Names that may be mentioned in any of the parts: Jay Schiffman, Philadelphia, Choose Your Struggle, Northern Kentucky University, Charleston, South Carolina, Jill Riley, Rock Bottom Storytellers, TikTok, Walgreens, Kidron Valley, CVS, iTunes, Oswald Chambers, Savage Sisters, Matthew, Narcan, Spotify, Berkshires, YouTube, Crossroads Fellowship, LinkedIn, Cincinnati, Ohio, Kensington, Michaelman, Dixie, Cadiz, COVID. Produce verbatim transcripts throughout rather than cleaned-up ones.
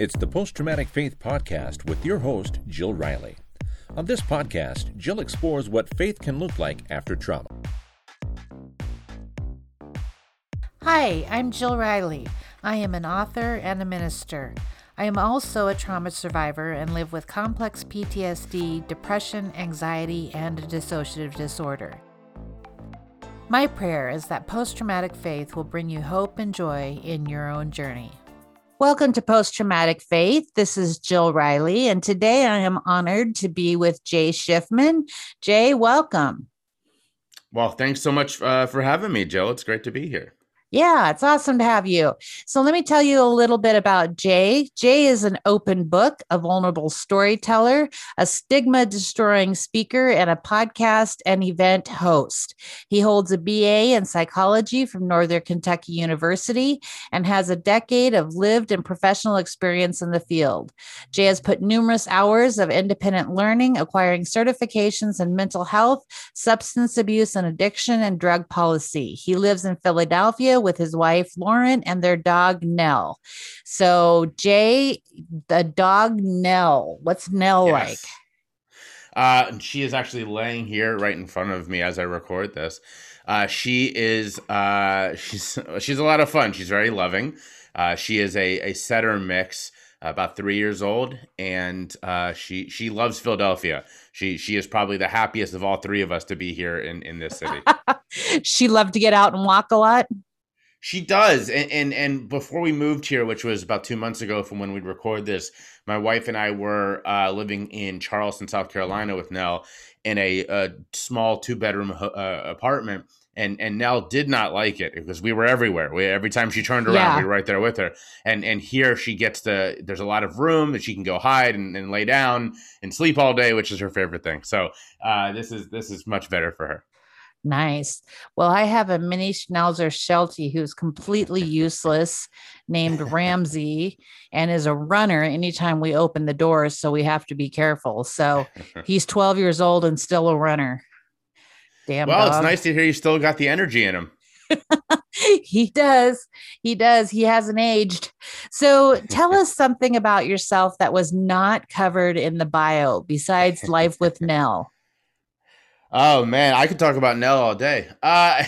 It's the Post-Traumatic Faith Podcast with your host, Jill Riley. On this podcast, Jill explores what faith can look like after trauma. Hi, I'm Jill Riley. I am an author and a minister. I am also a trauma survivor and live with complex P T S D, depression, anxiety, and a dissociative disorder. My prayer is that post-traumatic faith will bring you hope and joy in your own journey. Welcome to Post-Traumatic Faith. This is Jill Riley, and today I am honored to be with Jay Schiffman. Jay, welcome. Well, thanks so much uh, for having me, Jill. It's great to be here. Yeah, it's awesome to have you. So let me tell you a little bit about Jay. Jay is an open book, a vulnerable storyteller, a stigma-destroying speaker, and a podcast and event host. He holds a B A in psychology from Northern Kentucky University and has a decade of lived and professional experience in the field. Jay has put numerous hours of independent learning, acquiring certifications in mental health, substance abuse and addiction, and drug policy. He lives in Philadelphia with his wife, Lauren, and their dog, Nell. So Jay, the dog, Nell, what's Nell yes. like? Uh, she is actually laying here right in front of me as I record this. Uh, she is, uh, she's, she's a lot of fun. She's very loving. Uh, she is a, a setter mix, about three years old. And, uh, she, she loves Philadelphia. She, she is probably the happiest of all three of us to be here in, in this city. She loved to get out and walk a lot. She does. And, and and before we moved here, which was about two months ago from when we'd record this, my wife and I were uh, living in Charleston, South Carolina with Nell in a, a small two-bedroom uh, apartment. And and Nell did not like it because we were everywhere. We, every time she turned around, yeah. we were right there with her. And and here she gets the, there's a lot of room that she can go hide and, and lay down and sleep all day, which is her favorite thing. So uh, this is this is much better for her. Nice. Well, I have a mini Schnauzer Sheltie who's completely useless named Ramsey and is a runner anytime we open the doors. So we have to be careful. So he's twelve years old and still a runner. Damn. Well, dog. It's nice to hear you still got the energy in him. He does. He does. He hasn't aged. So tell us something about yourself that was not covered in the bio besides life with Nell. Oh man, I could talk about Nell all day. Uh,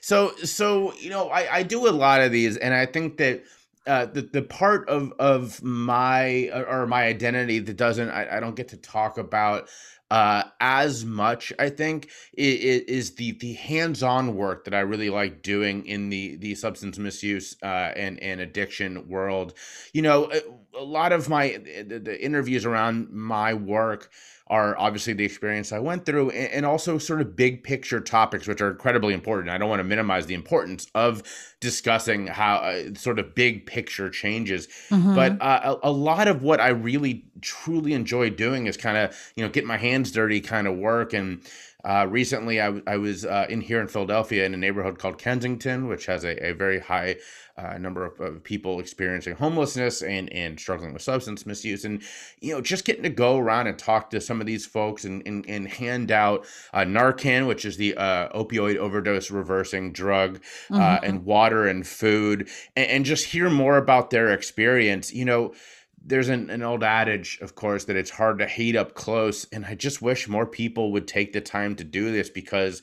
so, so you know, I, I do a lot of these, and I think that uh, the the part of of my or my identity that doesn't I, I don't get to talk about uh, as much, I think, is, is the the hands-on work that I really like doing in the the substance misuse uh, and and addiction world. You know, a, a lot of my the, the interviews around my work are obviously the experience I went through, and also sort of big picture topics, which are incredibly important. I don't want to minimize the importance of discussing how uh, sort of big picture changes. Mm-hmm. But uh, a, a lot of what I really truly enjoy doing is kind of, you know, get my hands dirty kind of work. And uh, recently I, w- I was uh, in here in Philadelphia in a neighborhood called Kensington, which has a, a very high Uh, number of, of people experiencing homelessness and, and struggling with substance misuse. And, you know, just getting to go around and talk to some of these folks and and, and hand out uh, Narcan, which is the uh, opioid overdose reversing drug, uh, mm-hmm. and water and food, and, and just hear more about their experience. You know, there's an, an old adage, of course, that it's hard to hate up close. And I just wish more people would take the time to do this, because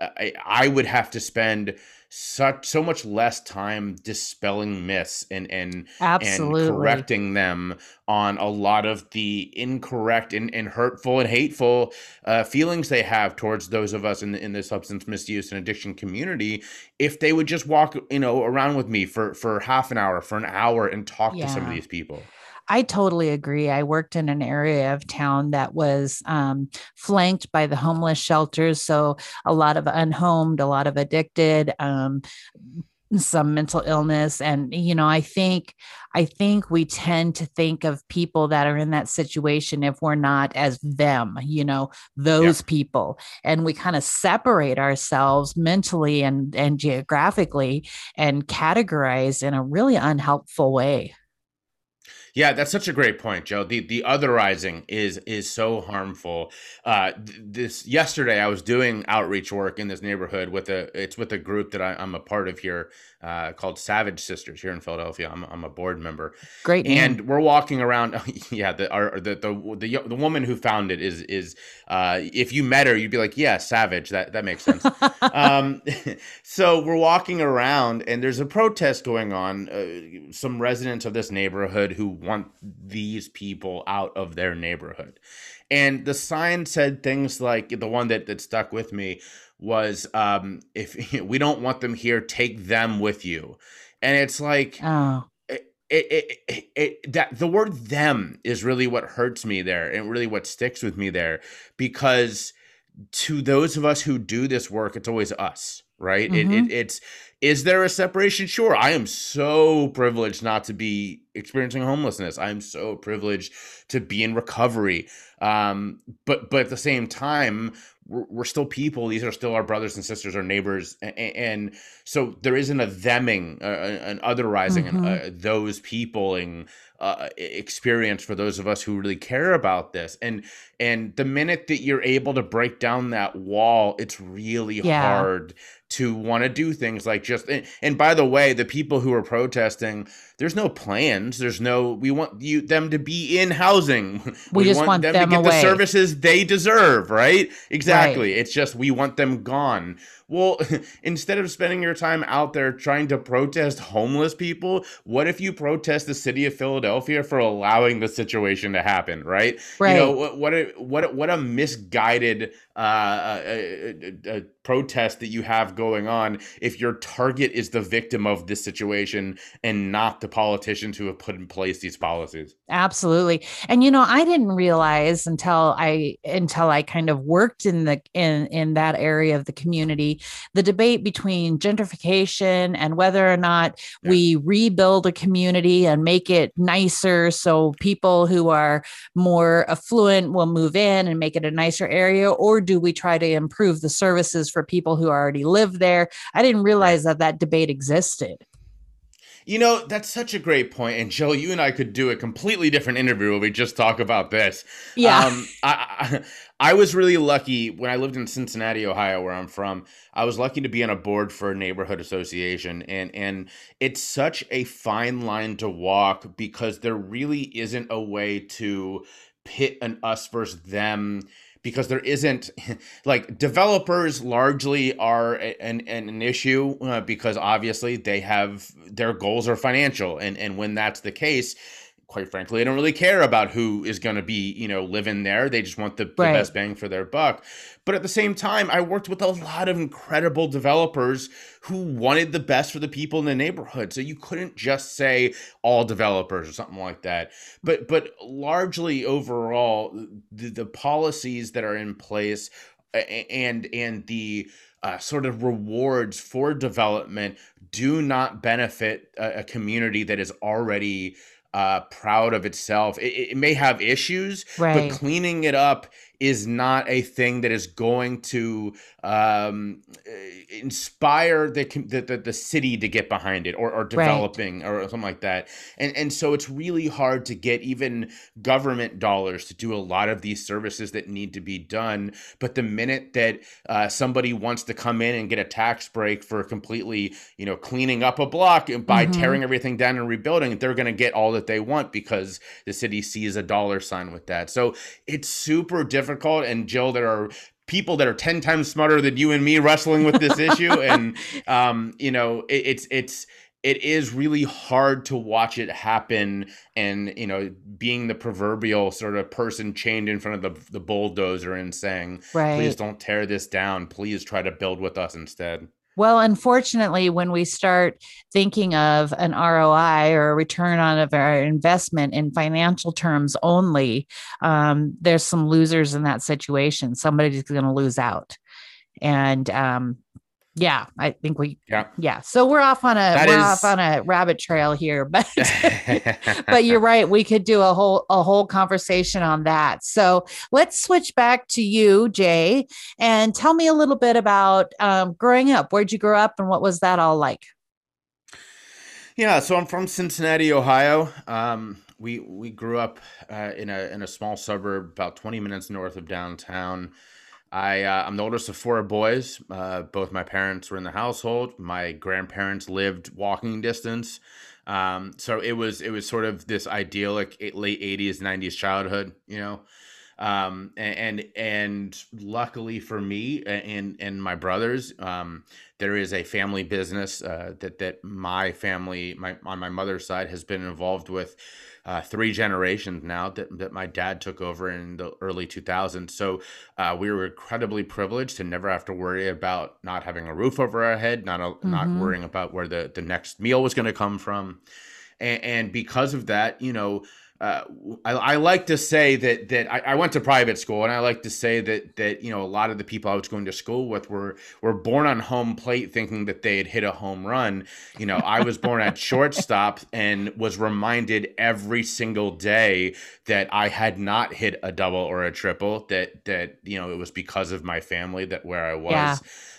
I, I would have to spend such so much less time dispelling myths and and, and correcting them on a lot of the incorrect and, and hurtful and hateful uh, feelings they have towards those of us in the, in the substance misuse and addiction community. If they would just walk, you know, around with me for for half an hour, for an hour, and talk yeah. to some of these people. I totally agree. I worked in an area of town that was um, flanked by the homeless shelters. So a lot of unhomed, a lot of addicted, um, some mental illness. And, you know, I think, I think we tend to think of people that are in that situation, if we're not, as them, you know, those yeah. people, and we kind of separate ourselves mentally and, and geographically and categorize in a really unhelpful way. Yeah, that's such a great point, Joe. The the otherizing is is so harmful. Uh, this yesterday, I was doing outreach work in this neighborhood with a it's with a group that I, I'm a part of here uh, called Savage Sisters here in Philadelphia. I'm I'm a board member. Great name. And we're walking around. Yeah, the our, the, the the the woman who founded is is uh, if you met her, you'd be like, yeah, Savage. That that makes sense. um, so we're walking around, and there's a protest going on. Uh, some residents of this neighborhood who want these people out of their neighborhood. And the sign said things like, the one that, that stuck with me was, um, if we don't want them here, take them with you. And it's like, oh. it, it, it, it, that the word them is really what hurts me there and really what sticks with me there, because to those of us who do this work, it's always us, right? Mm-hmm. It, it, it's, is there a separation? Sure. I am so privileged not to be experiencing homelessness. I'm so privileged to be in recovery. Um, but but at the same time, we're, we're still people. These are still our brothers and sisters, our neighbors. And, and so there isn't a theming, uh, an otherizing, mm-hmm. an, uh, those peopling uh, experience for those of us who really care about this. And, and the minute that you're able to break down that wall, it's really yeah. hard to want to do things like just, and, and by the way, the people who are protesting, there's no plans. There's no, we want you them to be in housing. We, we just want, want them, them to get away. The services they deserve, right? Exactly. Right. It's just, we want them gone. Well, instead of spending your time out there trying to protest homeless people, what if you protest the city of Philadelphia for allowing the situation to happen, right? Right. You know, what, what, a, what, a, what a misguided uh, a, a, a protest that you have going on if your target is the victim of this situation and not the politicians who have put in place these policies. Absolutely. And, you know, I didn't realize until I until I kind of worked in the in, in that area of the community, the debate between gentrification and whether or not yeah. we rebuild a community and make it nicer so people who are more affluent will move in and make it a nicer area, or do we try to improve the services for people who already live there? I didn't realize that that debate existed. You know, that's such a great point. And Jill, you and I could do a completely different interview where we just talk about this. Yeah. Um, I, I, I was really lucky when I lived in Cincinnati, Ohio, where I'm from. I was lucky to be on a board for a neighborhood association. And, and it's such a fine line to walk because there really isn't a way to pit an us versus them, because there isn't, like, developers largely are an, an, an issue uh, because obviously they have, their goals are financial. And, and when that's the case, quite frankly, I don't really care about who is going to be, you know, living there. They just want the, right. the best bang for their buck. But at the same time, I worked with a lot of incredible developers who wanted the best for the people in the neighborhood. So you couldn't just say all developers or something like that. But but largely overall, the, the policies that are in place and and the Uh, sort of rewards for development do not benefit a, a community that is already uh, proud of itself. It, it may have issues, right. but cleaning it up is not a thing that is going to um, inspire the, the the city to get behind it or, or developing right. or something like that. And and so it's really hard to get even government dollars to do a lot of these services that need to be done. But the minute that uh, somebody wants to come in and get a tax break for completely, you know, cleaning up a block by mm-hmm. tearing everything down and rebuilding, they're going to get all that they want because the city sees a dollar sign with that. So it's super difficult. Difficult. And Jill, there are people that are ten times smarter than you and me wrestling with this issue. And, um, you know, it, it's, it's, it is really hard to watch it happen. And, you know, being the proverbial sort of person chained in front of the, the bulldozer and saying, right. please don't tear this down. Please try to build with us instead. Well, unfortunately, when we start thinking of an R O I or a return on of our investment in financial terms only, um, there's some losers in that situation. Somebody's going to lose out. And um, yeah, I think we, yeah. yeah. So we're off on a, we're is... off on a rabbit trail here, but, but you're right. We could do a whole, a whole conversation on that. So let's switch back to you, Jay, and tell me a little bit about um, growing up. Where'd you grow up and what was that all like? Yeah. So I'm from Cincinnati, Ohio. Um, we we grew up uh, in a in a small suburb about twenty minutes north of downtown. I uh, I'm the oldest of four boys. Uh, both my parents were in the household. My grandparents lived walking distance. Um, so it was it was sort of this idyllic late eighties, nineties childhood, you know. Um, and, and, and luckily for me and, and my brothers, um, there is a family business, uh, that, that my family, my, on my mother's side has been involved with, uh, three generations now that, that my dad took over in the early two thousands. So, uh, we were incredibly privileged to never have to worry about not having a roof over our head, not, a, mm-hmm. not worrying about where the, the next meal was going to come from. And, and because of that, you know, Uh, I, I like to say that that I, I went to private school, and I like to say that that you know a lot of the people I was going to school with were were born on home plate, thinking that they had hit a home run. You know, I was born at shortstop and was reminded every single day that I had not hit a double or a triple. That that you know it was because of my family that where I was. Yeah.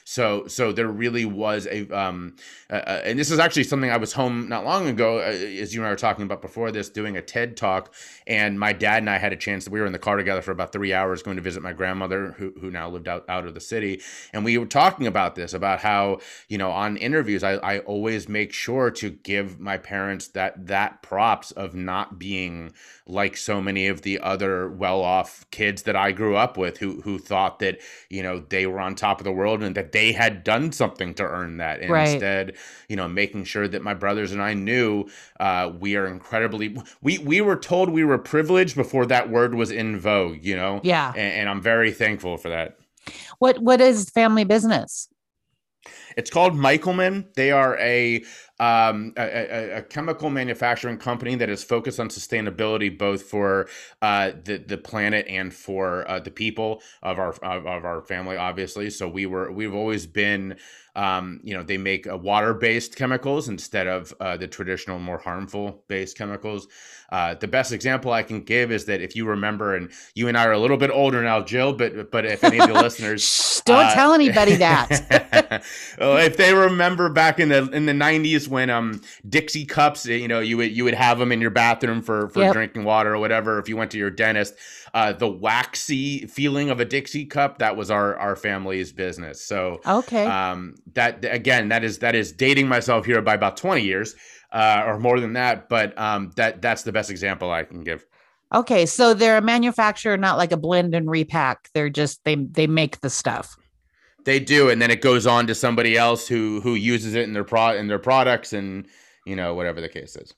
So, so there really was a, um, uh, and this is actually something I was home not long ago, uh, as you and I were talking about before this, doing a TED talk, and my dad and I had a chance that we were in the car together for about three hours going to visit my grandmother who, who now lived out, out of the city. And we were talking about this, about how, you know, on interviews, I, I always make sure to give my parents that, that props of not being like so many of the other well-off kids that I grew up with who, who thought that, you know, they were on top of the world and that they They had done something to earn that. And right. Instead, you know, making sure that my brothers and I knew uh, we are incredibly, we we were told we were privileged before that word was in vogue, you know? Yeah. And, and I'm very thankful for that. What What is family business? It's called Michaelman. They are a, um, a, a chemical manufacturing company that is focused on sustainability, both for uh, the the planet and for uh, the people of our of, of our family, obviously. So we were we've always been, um, you know, they make uh, water-based chemicals instead of uh, the traditional, more harmful-based chemicals. Uh, the best example I can give is that if you remember, and you and I are a little bit older now, Jill, but but if any of the listeners don't uh, tell anybody that. Well, if they remember back in the in the nineties when um Dixie cups, you know, you would you would have them in your bathroom for for yep. drinking water or whatever. If you went to your dentist, uh, the waxy feeling of a Dixie cup, that was our our family's business. So okay, um, that again, that is that is dating myself here by about twenty years uh, or more than that, but um, that that's the best example I can give. Okay, so they're a manufacturer, not like a blend and repack. They're just they they make the stuff. They do, and then it goes on to somebody else who who uses it in their pro in their products, and you know whatever the case is.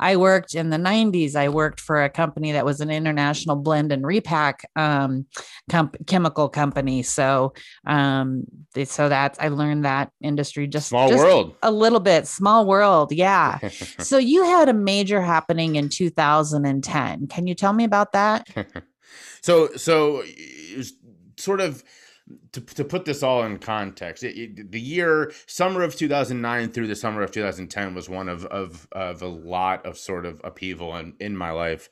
I worked in the nineties. I worked for a company that was an international blend and repack um, comp- chemical company. So, um, so that's I learned that industry just small just world a little bit small world. Yeah. So you had a major happening in two thousand ten. Can you tell me about that? so so it was sort of. To, to put this all in context, it, it, the year summer of two thousand nine through the summer of two thousand ten was one of of, of a lot of sort of upheaval in, in my life.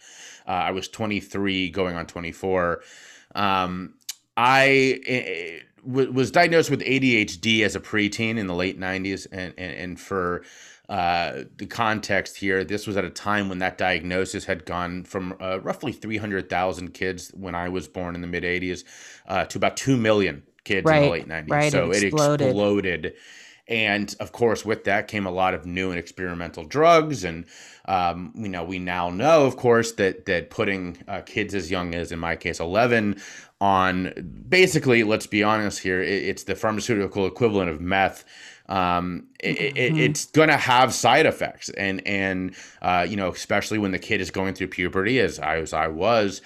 Uh, I was twenty-three going on twenty-four. Um, I it, w- was diagnosed with A D H D as a preteen in the late nineties. And, and, and for uh, the context here, this was at a time when that diagnosis had gone from uh, roughly three hundred thousand kids when I was born in the mid eighties uh, to about two million kids right, in the late nineties. Right, so it exploded. it exploded. And of course, with that came a lot of new and experimental drugs. And, um, you know, we now know, of course, that, that putting uh, kids as young as, in my case, eleven on basically, let's be honest here, it, it's the pharmaceutical equivalent of meth. Um, it, mm-hmm. it, it's going to have side effects. And, and, uh, you know, especially when the kid is going through puberty, as I was, I was,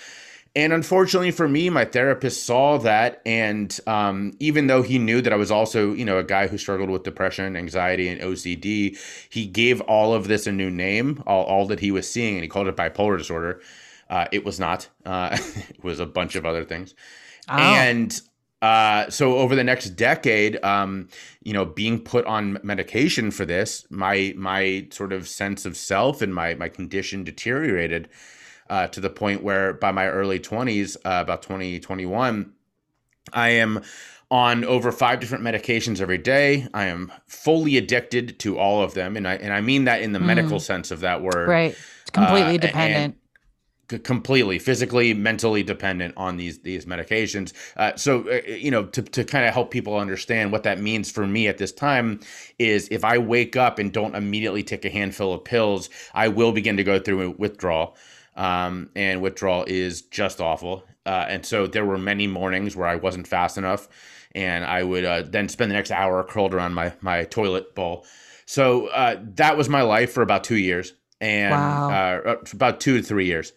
and unfortunately for me, my therapist saw that. And, um, even though he knew that I was also, you know, a guy who struggled with depression, anxiety, and O C D, he gave all of this a new name, all, all that he was seeing. And he called it bipolar disorder. Uh, it was not, uh, it was a bunch of other things. Oh. And, Uh, so over the next decade, um, you know, being put on medication for this, my my sort of sense of self and my my condition deteriorated uh, to the point where by my early twenties, uh, about twenty, twenty-one, I am on over five different medications every day. I am fully addicted to all of them. And I and I mean that in the mm. medical sense of that word. Right. Just completely uh, dependent. C- completely physically, mentally dependent on these these medications. Uh, so, uh, you know, to, to kind of help people understand what that means for me at this time is if I wake up and don't immediately take a handful of pills, I will begin to go through withdrawal. Um, and withdrawal is just awful. Uh, and so there were many mornings where I wasn't fast enough, and I would uh, then spend the next hour curled around my my toilet bowl. So uh, that was my life for about two years, and wow. uh, about two to three years.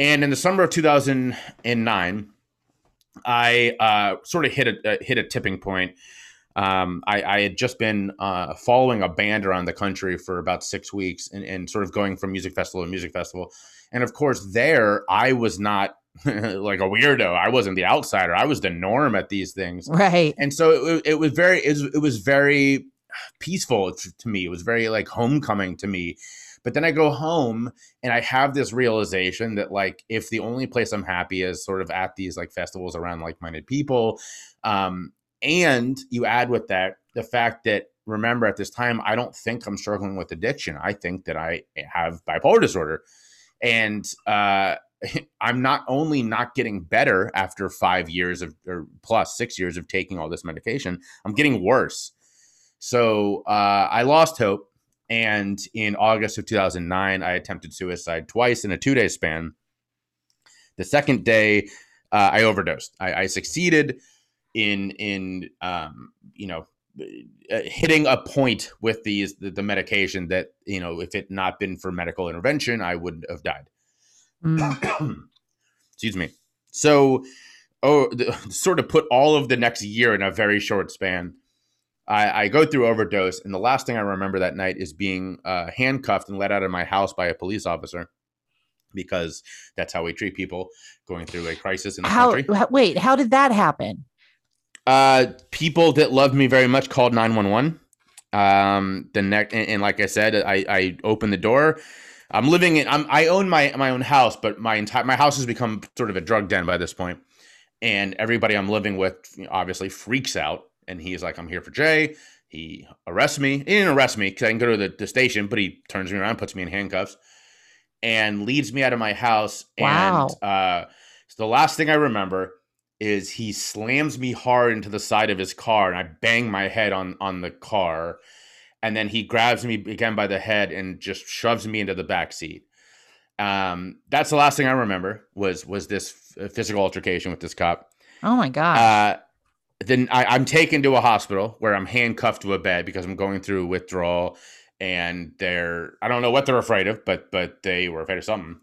And in the summer of two thousand nine, I uh, sort of hit a uh, hit a tipping point. Um, I, I had just been uh, following a band around the country for about six weeks, and, and sort of going from music festival to music festival. And of course, there I was not. like a weirdo. I wasn't the outsider. I was the norm at these things. Right. And so it, it was very, it was, it was very peaceful to me. It was very like homecoming to me. But then I go home and I have this realization that like, if the only place I'm happy is sort of at these like festivals around like-minded people. Um, and you add with that, the fact that, remember at this time, I don't think I'm struggling with addiction. I think that I have bipolar disorder. And, uh, I'm not only not getting better after five years of or plus six years of taking all this medication, I'm getting worse. So uh, I lost hope. And in August of two thousand nine, I attempted suicide twice in a two day span. The second day uh, I overdosed. I, I succeeded in, in um, you know, hitting a point with these the, the medication that, you know, if it not been for medical intervention, I would have died. Excuse me. So, oh, the, sort of put all of the next year in a very short span. I, I go through overdose, and the last thing I remember that night is being uh, handcuffed and let out of my house by a police officer, because that's how we treat people going through a crisis in the how, country. How, wait, how did that happen? Uh, people that loved me very much called nine one one. Um, the next, and, and like I said, I, I opened the door. I'm living in. I'm, I own my my own house, but my entire my house has become sort of a drug den by this point. And everybody I'm living with obviously freaks out, and he's like, "I'm here for Jay." He arrests me. He didn't arrest me because I can go to the, the station, but he turns me around, puts me in handcuffs, and leads me out of my house. Wow. And uh, so the last thing I remember is he slams me hard into the side of his car, and I bang my head on on the car. And then he grabs me again by the head and just shoves me into the back seat. Um, that's the last thing I remember was was this f- physical altercation with this cop. Oh, my God. Uh, then I, I'm taken to a hospital where I'm handcuffed to a bed because I'm going through withdrawal. And they're I don't know what they're afraid of, but but they were afraid of something.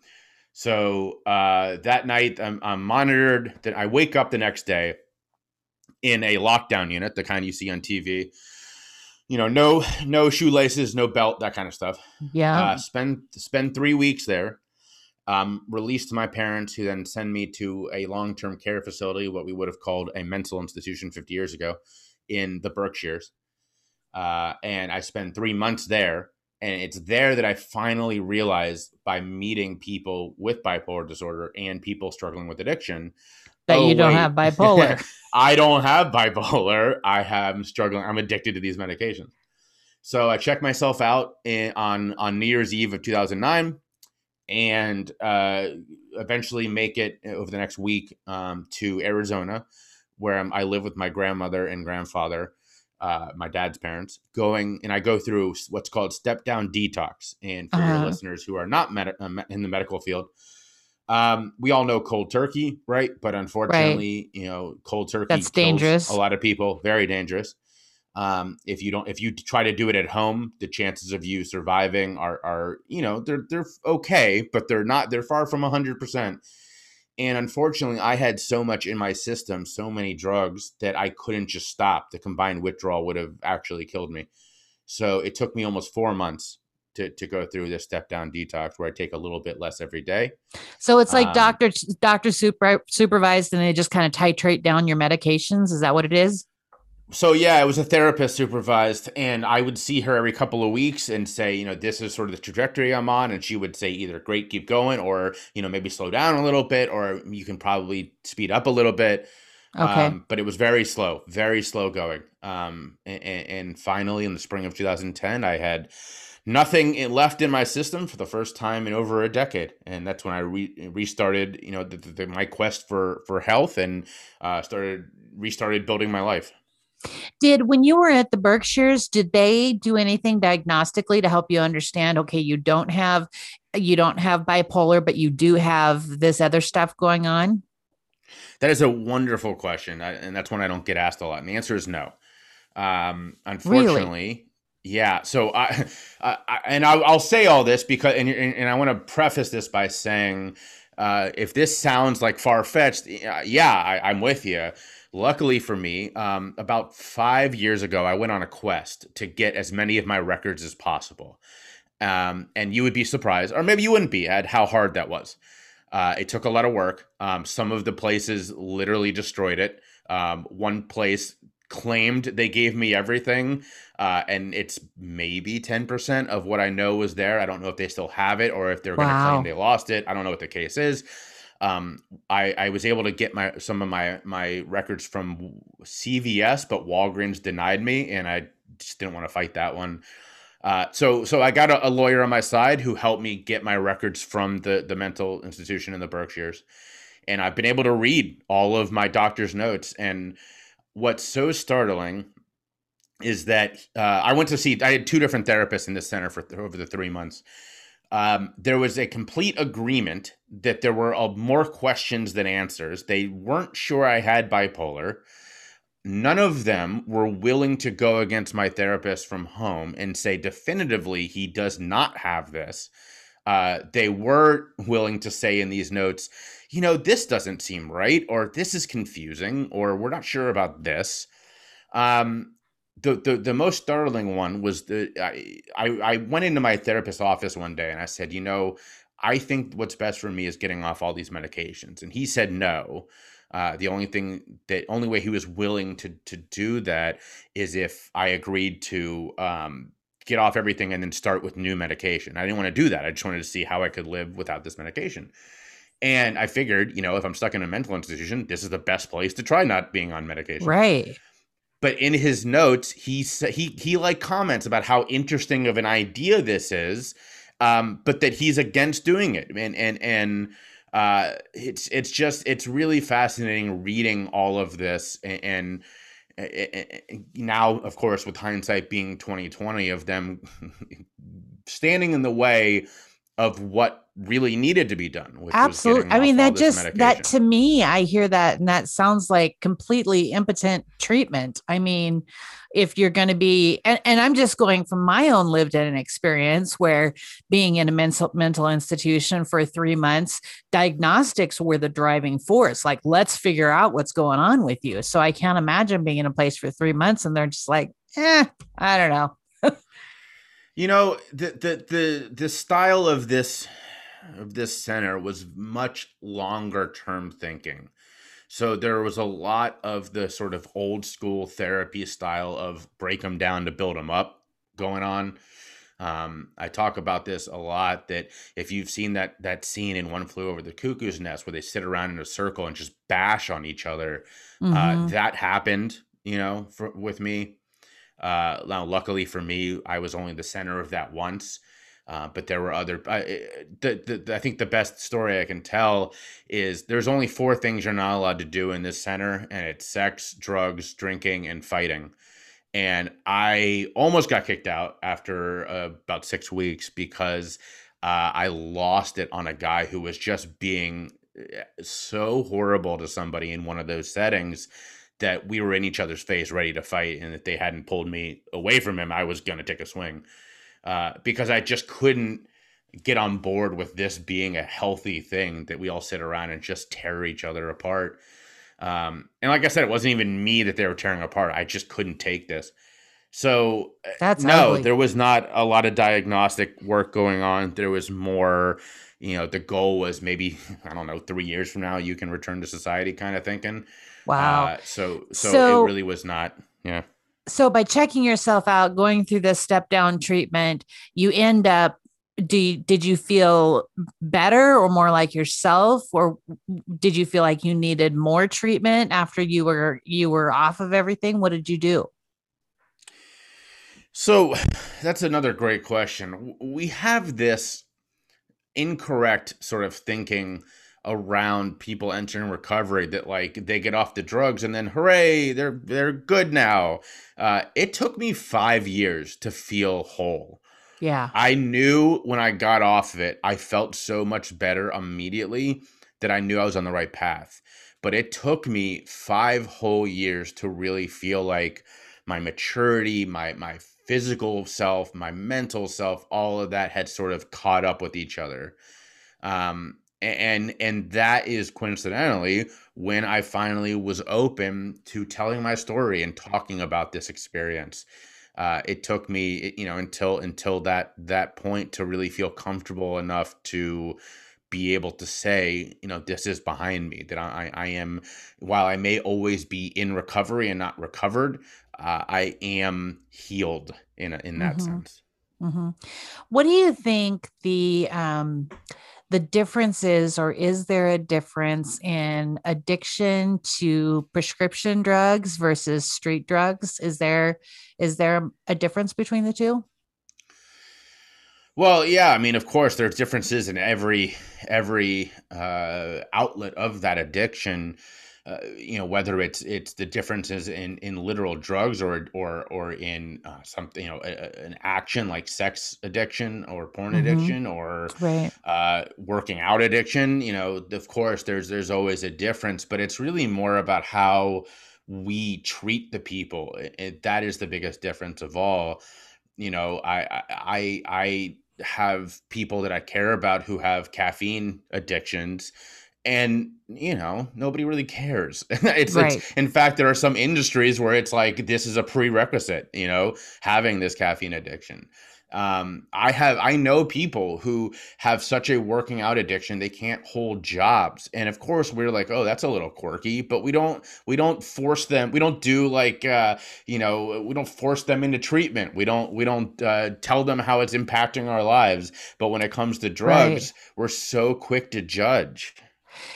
So uh, that night I'm, I'm monitored. Then I wake up the next day in a lockdown unit, the kind you see on T V. You know, no, no shoelaces, no belt, that kind of stuff. Yeah. Uh, spend spend three weeks there. Um, released my parents, who then send me to a long-term care facility, what we would have called a mental institution fifty years ago, in the Berkshires. Uh, and I spent three months there, and it's there that I finally realized, by meeting people with bipolar disorder and people struggling with addiction, that oh, you don't wait. have bipolar. I don't have bipolar. I am struggling. I'm addicted to these medications. So I checked myself out in, on, on New Year's Eve of two thousand nine, and uh, eventually make it over the next week um, to Arizona, where I'm, I live with my grandmother and grandfather, uh, my dad's parents, going, and I go through what's called step down detox. And for uh-huh. your listeners who are not med- in the medical field, Um, we all know cold turkey, right? But unfortunately, right. you know, cold turkey that's dangerous. A lot of people, very dangerous. Um, if you don't, if you try to do it at home, the chances of you surviving are, are, you know, they're, they're okay, but they're not, they're far from a hundred percent. And unfortunately, I had so much in my system, so many drugs, that I couldn't just stop. The combined withdrawal would have actually killed me. So it took me almost four months to to go through this step down detox, where I take a little bit less every day. So it's like um, doctor, doctor super, supervised, and they just kind of titrate down your medications. Is that what it is? So yeah, it was a therapist supervised, and I would see her every couple of weeks and say, you know, this is sort of the trajectory I'm on. And she would say either great, keep going, or, you know, maybe slow down a little bit, or you can probably speed up a little bit. Okay. Um, but it was very slow, very slow going. Um, and, and finally in the spring of two thousand ten, I had nothing left in my system for the first time in over a decade. And that's when I re- restarted, you know, the, the, my quest for, for health and uh, started restarted building my life. Did, when you were at the Berkshires, did they do anything diagnostically to help you understand, okay, you don't have, you don't have bipolar, but you do have this other stuff going on? That is a wonderful question. I, and that's one I don't get asked a lot. And the answer is no. Um, unfortunately, really? Yeah. So I, I, I and I'll, I'll say all this because, and, and I want to preface this by saying, uh, if this sounds like far-fetched, yeah, I, I'm with you. Luckily for me, um, about five years ago, I went on a quest to get as many of my records as possible. Um, and you would be surprised, or maybe you wouldn't be, at how hard that was. Uh, it took a lot of work. Um, some of the places literally destroyed it. Um, one place claimed they gave me everything, uh, and it's maybe ten percent of what I know was there. I don't know if they still have it or if they're going to wow. claim they lost it. I don't know what the case is. Um, I, I was able to get my some of my, my records from C V S, but Walgreens denied me, and I just didn't want to fight that one. Uh, so so I got a, a lawyer on my side who helped me get my records from the, the mental institution in the Berkshires. And I've been able to read all of my doctor's notes. And what's so startling is that uh, I went to see, I had two different therapists in this center for th- over the three months. Um, there was a complete agreement that there were uh, more questions than answers. They weren't sure I had bipolar. None of them were willing to go against my therapist from home and say definitively he does not have this. Uh, they were willing to say in these notes, you know, this doesn't seem right, or this is confusing, or we're not sure about this. Um, the, the the most startling one was the I, I I went into my therapist's office one day and I said, you know, I think what's best for me is getting off all these medications, and he said no. Uh, the only thing, the only way he was willing to to do that is if I agreed to um, get off everything and then start with new medication. I didn't want to do that. I just wanted to see how I could live without this medication. And I figured, you know, if I'm stuck in a mental institution, this is the best place to try not being on medication. Right. But in his notes, he he he like comments about how interesting of an idea this is, um, but that he's against doing it, and and and. Uh, it's it's just it's really fascinating reading all of this, and, and, and now, of course, with hindsight being twenty twenty, of them standing in the way of what really needed to be done. Which absolutely, I mean that just medication. That to me, I hear that and that sounds like completely impotent treatment. I mean, if you're going to be, and, and I'm just going from my own lived in experience where being in a mental mental institution for three months, diagnostics were the driving force. Like, let's figure out what's going on with you. So I can't imagine being in a place for three months and they're just like, eh, I don't know. You know, the, the the the style of this of this center was much longer term thinking. So there was a lot of the sort of old school therapy style of break them down to build them up going on. Um, I talk about this a lot, that if you've seen that that scene in One Flew Over the Cuckoo's Nest where they sit around in a circle and just bash on each other, mm-hmm. uh, that happened, you know, for, with me. Uh, now, luckily for me, I was only the center of that once, uh, but there were other, uh, the, the, the, I think the best story I can tell is there's only four things you're not allowed to do in this center, and it's sex, drugs, drinking, and fighting. And I almost got kicked out after uh, about six weeks because uh, I lost it on a guy who was just being so horrible to somebody in one of those settings that we were in each other's face ready to fight, and if they hadn't pulled me away from him, I was going to take a swing uh, because I just couldn't get on board with this being a healthy thing that we all sit around and just tear each other apart. Um, and like I said, it wasn't even me that they were tearing apart. I just couldn't take this. So That's no, ugly. There was not a lot of diagnostic work going on. There was more, you know, the goal was maybe, I don't know, three years from now, you can return to society kind of thinking. Wow. Uh, so, so, so it really was not. Yeah. So by checking yourself out, going through this step down treatment, you end up, do you, did you feel better or more like yourself, or did you feel like you needed more treatment after you were, you were off of everything? What did you do? So that's another great question. We have this incorrect sort of thinking around people entering recovery that like they get off the drugs and then hooray, they're they're good now. Uh, it took me five years to feel whole. Yeah. I knew when I got off of it, I felt so much better immediately that I knew I was on the right path. But it took me five whole years to really feel like my maturity, my my physical self, my mental self, all of that had sort of caught up with each other. Um, and and that is coincidentally when I finally was open to telling my story and talking about this experience. Uh, it took me, you know, until until that that point to really feel comfortable enough to be able to say, you know, this is behind me, that I, I am, while I may always be in recovery and not recovered, uh, I am healed in a, in that mm-hmm. sense. Mm-hmm. What do you think the, um, the difference is, or is there a difference in addiction to prescription drugs versus street drugs? Is there, is there a difference between the two? Well, yeah, I mean, of course, there's differences in every every uh, outlet of that addiction. Uh, you know, whether it's it's the differences in, in literal drugs or or or in uh, something, you know, a, an action like sex addiction or porn mm-hmm. addiction or right. uh, working out addiction. You know, of course, there's there's always a difference, but it's really more about how we treat the people. It, it, that is the biggest difference of all. You know, I I I. have people that I care about who have caffeine addictions, and you know, nobody really cares. it's, right. it's in fact, there are some industries where it's like, this is a prerequisite, you know, having this caffeine addiction. Um, I have, I know people who have such a working out addiction, they can't hold jobs. And of course we're like, oh, that's a little quirky, but we don't, we don't force them. We don't do like, uh, you know, we don't force them into treatment. We don't, we don't, uh, tell them how it's impacting our lives. But when it comes to drugs, right. we're so quick to judge.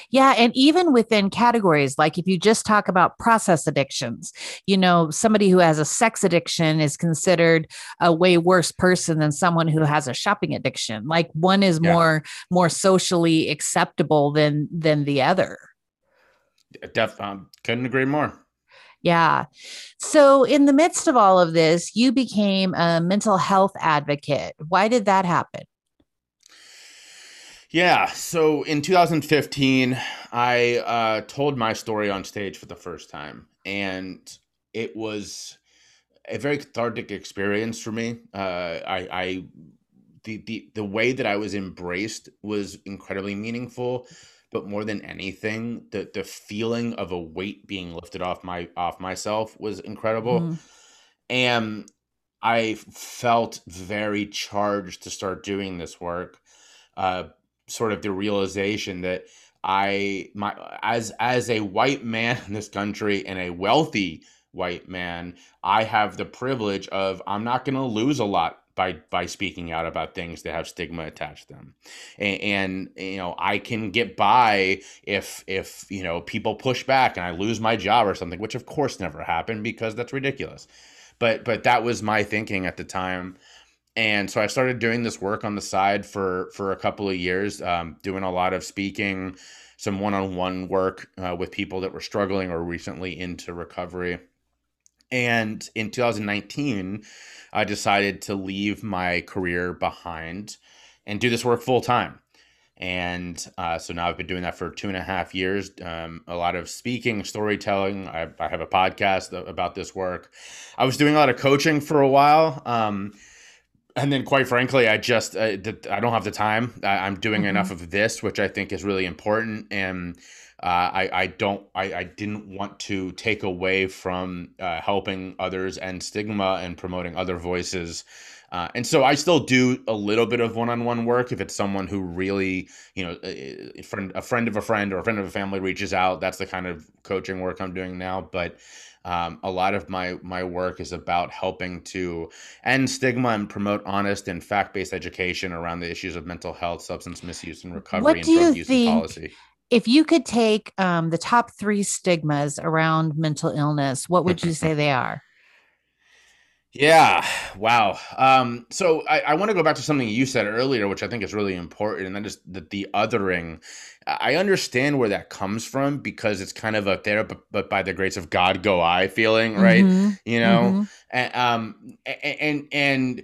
Yeah. And even within categories, like if you just talk about process addictions, you know, somebody who has a sex addiction is considered a way worse person than someone who has a shopping addiction. Like one is yeah. more, more socially acceptable than, than the other. Def, um, couldn't agree more. Yeah. So in the midst of all of this, you became a mental health advocate. Why did that happen? Yeah. So in two thousand fifteen, I uh, told my story on stage for the first time, and it was a very cathartic experience for me. Uh, I, I the, the the way that I was embraced was incredibly meaningful, but more than anything, the the feeling of a weight being lifted off my off myself was incredible, mm. and I felt very charged to start doing this work. Uh, sort of the realization that I, my, as, as a white man in this country and a wealthy white man, I have the privilege of, I'm not going to lose a lot by, by speaking out about things that have stigma attached to them. And, and, you know, I can get by if, if, you know, people push back and I lose my job or something, which of course never happened because that's ridiculous. But, but that was my thinking at the time. And so I started doing this work on the side for, for a couple of years, um, doing a lot of speaking, some one-on-one work uh, with people that were struggling or recently into recovery. And in two thousand nineteen, I decided to leave my career behind and do this work full-time. And uh, so now I've been doing that for two and a half years, um, a lot of speaking, storytelling. I, I have a podcast about this work. I was doing a lot of coaching for a while. Um And then quite frankly, I just, uh, th- I don't have the time. I- I'm doing mm-hmm. enough of this, which I think is really important. And uh, I, I don't, I-, I didn't want to take away from uh, helping others and stigma and promoting other voices. Uh, and so I still do a little bit of one-on-one work. If it's someone who really, you know, a friend, a friend of a friend or a friend of a family reaches out, that's the kind of coaching work I'm doing now. But Um, a lot of my, my work is about helping to end stigma and promote honest and fact-based education around the issues of mental health, substance misuse, and recovery, what and do drug you use think, and policy. If you could take um, the top three stigmas around mental illness, what would you say they are? Yeah. Wow. Um, so I, I want to go back to something you said earlier, which I think is really important. And that is that the othering. I understand where that comes from because it's kind of a there, but, but by the grace of God go I feeling, right? Mm-hmm. You know, mm-hmm. and, um, and, and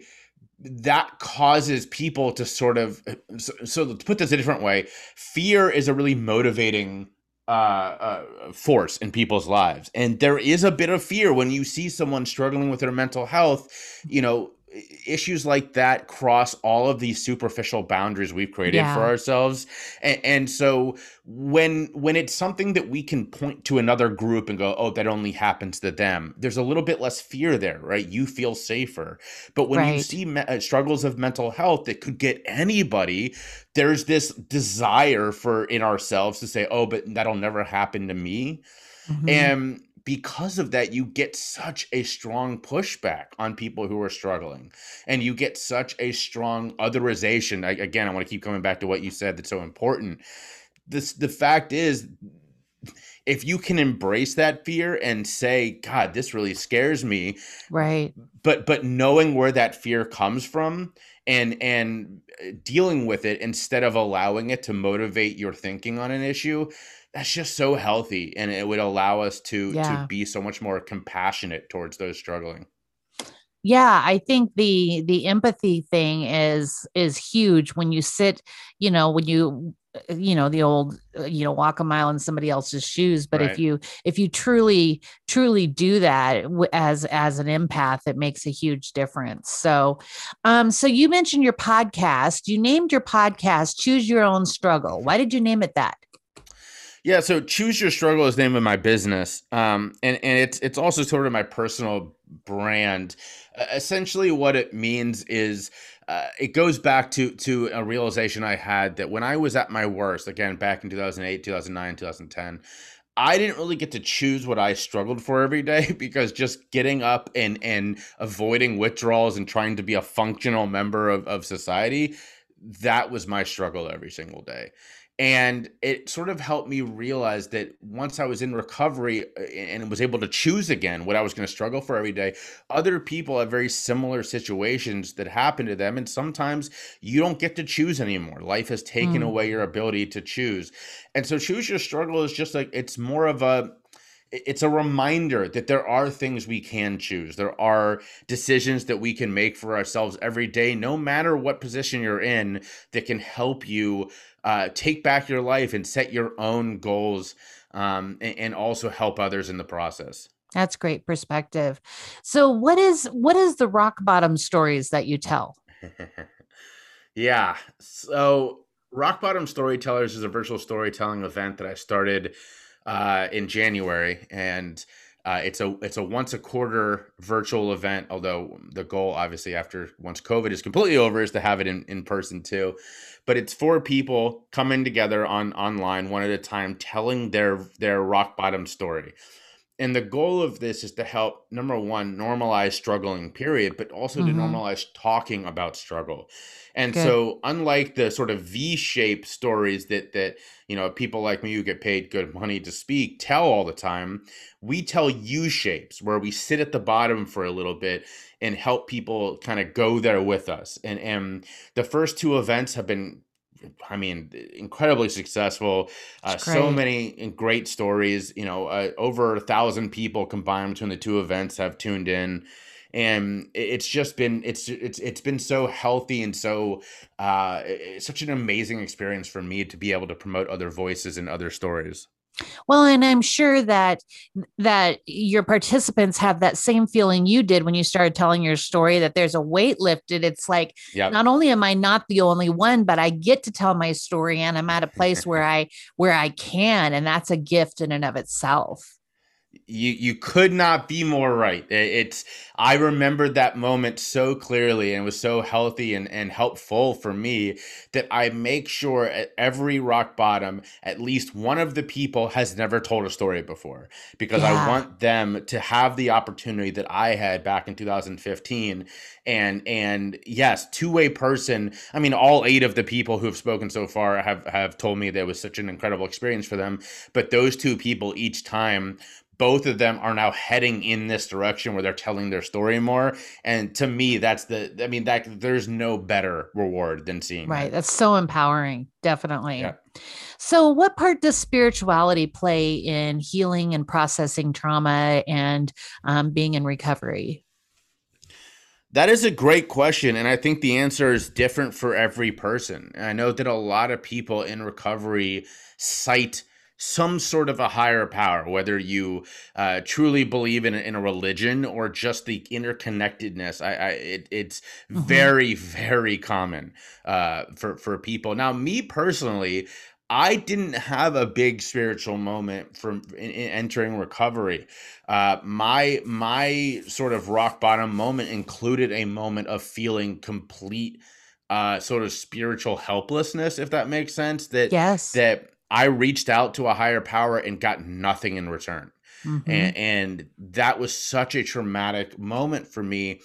that causes people to sort of, so, so to put this a different way, fear is a really motivating Uh, uh, force in people's lives. And there is a bit of fear when you see someone struggling with their mental health. You know, issues like that cross all of these superficial boundaries we've created yeah. for ourselves. And, and so when when it's something that we can point to another group and go, oh, that only happens to them, there's a little bit less fear there, right? You feel safer. But when right. you see me- struggles of mental health that could get anybody, there's this desire for in ourselves to say, oh, but that'll never happen to me. Mm-hmm. And because of that, you get such a strong pushback on people who are struggling, and you get such a strong otherization. I, again, I want to keep coming back to what you said that's so important. This, the fact is, if you can embrace that fear and say, God, this really scares me. Right. But, but knowing where that fear comes from and, and dealing with it instead of allowing it to motivate your thinking on an issue, that's just so healthy. And it would allow us to, yeah. to be so much more compassionate towards those struggling. Yeah, I think the, the empathy thing is, is huge when you sit, you know, when you, you know, the old, you know, walk a mile in somebody else's shoes. But right. if you, if you truly, truly do that as, as an empath, it makes a huge difference. So, um, so you mentioned your podcast, you named your podcast, Choose Your Own Struggle. Why did you name it that? Yeah. So Choose Your Struggle is the name of my business. Um, and, and it's, it's also sort of my personal brand. Uh, essentially what it means is, Uh, it goes back to to a realization I had that when I was at my worst, again, back in two thousand eight, two thousand nine, two thousand ten, I didn't really get to choose what I struggled for every day, because just getting up and, and avoiding withdrawals and trying to be a functional member of, of society, that was my struggle every single day. And it sort of helped me realize that once I was in recovery and was able to choose again what I was going to struggle for every day, other people have very similar situations that happen to them. And sometimes you don't get to choose anymore. Life has taken mm. away your ability to choose. And so Choose Your Struggle is just like, it's more of a, it's a reminder that there are things we can choose. There are decisions that we can make for ourselves every day, no matter what position you're in, that can help you uh, take back your life and set your own goals um, and, and also help others in the process. That's great perspective. So what is, what is the rock bottom stories that you tell? yeah. So Rock Bottom Storytellers is a virtual storytelling event that I started Uh, in January, and uh, it's a it's a once a quarter virtual event. Although the goal, obviously, after once COVID is completely over, is to have it in, in person too. But it's four people coming together on online one at a time, telling their their rock bottom story. And the goal of this is to help, number one, normalize struggling, period, but also mm-hmm. to normalize talking about struggle. And Good. So unlike the sort of V-shaped stories that, that, you know, people like me who get paid good money to speak tell all the time, we tell U-shapes where we sit at the bottom for a little bit and help people kind of go there with us. And, and the first two events have been, I mean, incredibly successful. Uh, so many great stories. You know, uh, over a thousand people combined between the two events have tuned in, and it's just been it's it's it's been so healthy and so uh, it's such an amazing experience for me to be able to promote other voices and other stories. Well, and I'm sure that that your participants have that same feeling you did when you started telling your story, that there's a weight lifted. It's like, yep. not only am I not the only one, but I get to tell my story, and I'm at a place where I where I can. And that's a gift in and of itself. You you could not be more right. It's I remembered that moment so clearly, and it was so healthy and, and helpful for me that I make sure at every rock bottom, at least one of the people has never told a story before, because yeah. I want them to have the opportunity that I had back in two thousand fifteen. And and yes, two-way person. I mean, all eight of the people who have spoken so far have, have told me that it was such an incredible experience for them. But those two people each time both of them are now heading in this direction where they're telling their story more. And to me, that's the, I mean, that there's no better reward than seeing. Right. That. That's so empowering. Definitely. Yeah. So what part does spirituality play in healing and processing trauma and um, being in recovery? That is a great question. And I think the answer is different for every person. And I know that a lot of people in recovery cite some sort of a higher power, whether you uh, truly believe in, in a religion or just the interconnectedness. I, I it, it's mm-hmm. very, very common uh, for, for people. Now, me personally, I didn't have a big spiritual moment from in, in entering recovery. Uh, my my sort of rock bottom moment included a moment of feeling complete uh, sort of spiritual helplessness, if that makes sense. That yes. that I reached out to a higher power and got nothing in return. Mm-hmm. And, and that was such a traumatic moment for me.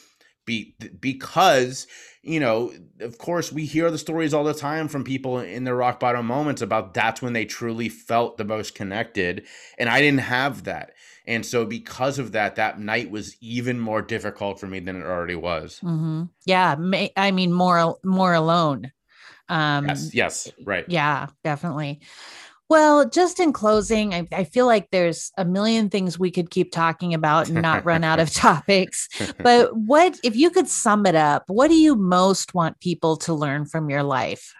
Be, because, you know, of course, we hear the stories all the time from people in their rock bottom moments about that's when they truly felt the most connected. And I didn't have that. And so because of that, that night was even more difficult for me than it already was. Mm-hmm. Yeah. May, I mean, more, more alone. Um, yes, yes. Right. Yeah, definitely. Well, just in closing, I, I feel like there's a million things we could keep talking about and not run out of topics. But what, if you could sum it up, what do you most want people to learn from your life?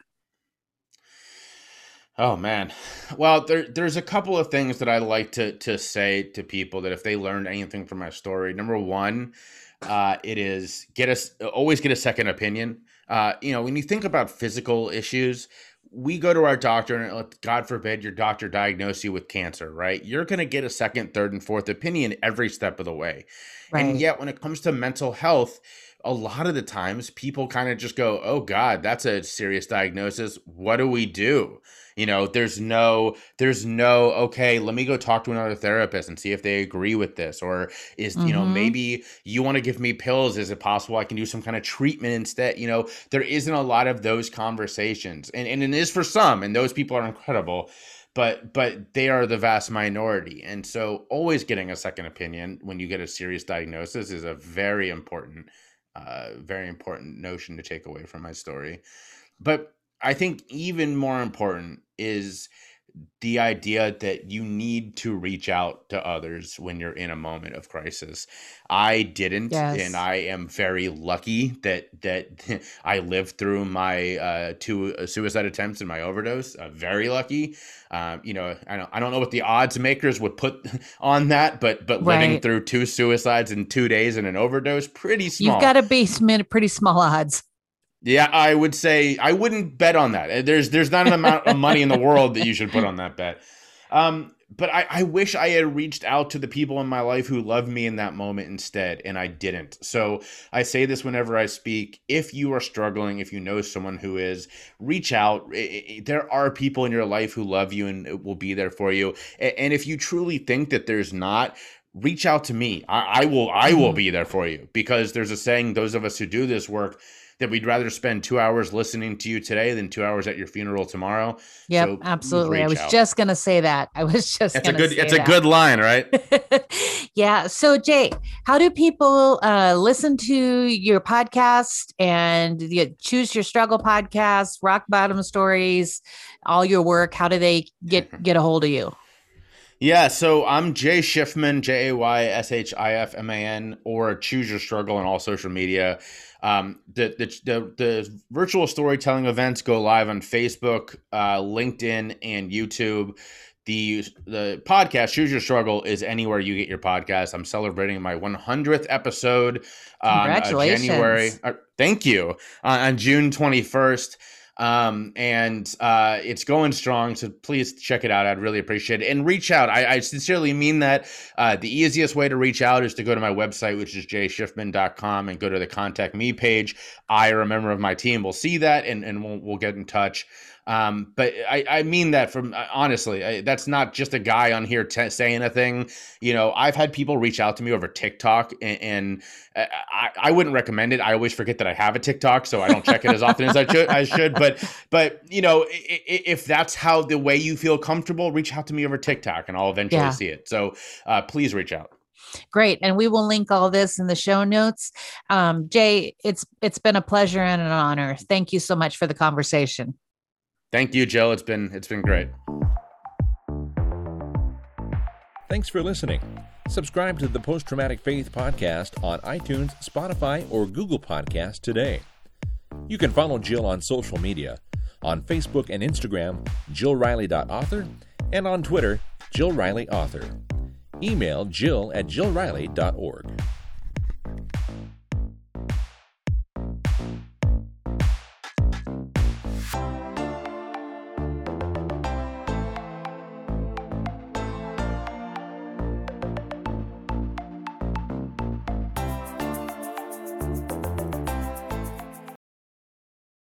Oh, man. Well, there, there's a couple of things that I like to, to say to people that if they learned anything from my story. Number one, uh, it is get us always get a second opinion. Uh, you know, when you think about physical issues, we go to our doctor and God forbid your doctor diagnose you with cancer, right? You're going to get a second, third, and fourth opinion every step of the way. Right. And yet when it comes to mental health, a lot of the times people kind of just go, oh God, that's a serious diagnosis. What do we do? You know, there's no, there's no, okay, let me go talk to another therapist and see if they agree with this. Or is, mm-hmm. you know, maybe you want to give me pills. Is it possible I can do some kind of treatment instead? You know, there isn't a lot of those conversations, and, and it is for some, and those people are incredible, but, but they are the vast minority. And so always getting a second opinion when you get a serious diagnosis is a very important, uh, very important notion to take away from my story. But I think even more important is the idea that you need to reach out to others when you're in a moment of crisis. I didn't, yes. and I am very lucky that that I lived through my uh, two suicide attempts and my overdose. Uh, very lucky. Um, you know, I don't I don't know what the odds makers would put on that, but but right. living through two suicides in two days and an overdose, pretty small. You've got to be pretty small odds. Yeah, I would say I wouldn't bet on that. There's there's not an amount of money in the world that you should put on that bet. Um, but I, I wish I had reached out to the people in my life who loved me in that moment instead, and I didn't. So I say this whenever I speak. If you are struggling, if you know someone who is, reach out. There are people in your life who love you and will be there for you. And if you truly think that there's not, reach out to me. I, I will I will be there for you, because there's a saying, those of us who do this work, that we'd rather spend two hours listening to you today than two hours at your funeral tomorrow. Yep, so absolutely. I was out. just going to say that. I was just going to say It's that. a good line, right? Yeah. So Jay, how do people uh, listen to your podcast and the Choose Your Struggle podcast, Rock Bottom Stories, all your work? How do they get, get a hold of you? Yeah, so I'm Jay Schiffman, J A Y S H I F M A N, or Choose Your Struggle on all social media. Um, the, the the the virtual storytelling events go live on Facebook, uh, LinkedIn, and YouTube. The the podcast, Choose Your Struggle, is anywhere you get your podcast. I'm celebrating my one hundredth episode. Congratulations. On, uh, January. Uh, thank you. Uh, on June twenty-first. Um, and, uh, it's going strong. So please check it out. I'd really appreciate it, and reach out. I, I sincerely mean that. Uh, the easiest way to reach out is to go to my website, which is jay schiffman dot com, and go to the contact me page. I, or a member of my team, will see that and, and we'll, we'll get in touch. Um, but I, I mean that from honestly, I, that's not just a guy on here t- saying a thing. You know, I've had people reach out to me over TikTok, and, and I, I wouldn't recommend it. I always forget that I have a TikTok, so I don't check it as often as I should. I should, but but you know, if that's how the way you feel comfortable, reach out to me over TikTok, and I'll eventually yeah. see it. So uh, please reach out. Great. And we will link all this in the show notes. Um, Jay, it's it's been a pleasure and an honor. Thank you so much for the conversation. Thank you, Jill. It's been it's been great. Thanks for listening. Subscribe to the Post Traumatic Faith podcast on iTunes, Spotify, or Google Podcasts today. You can follow Jill on social media, on Facebook and Instagram, jill riley dot author, and on Twitter, Jill Riley Author. Email jill at jill riley dot org.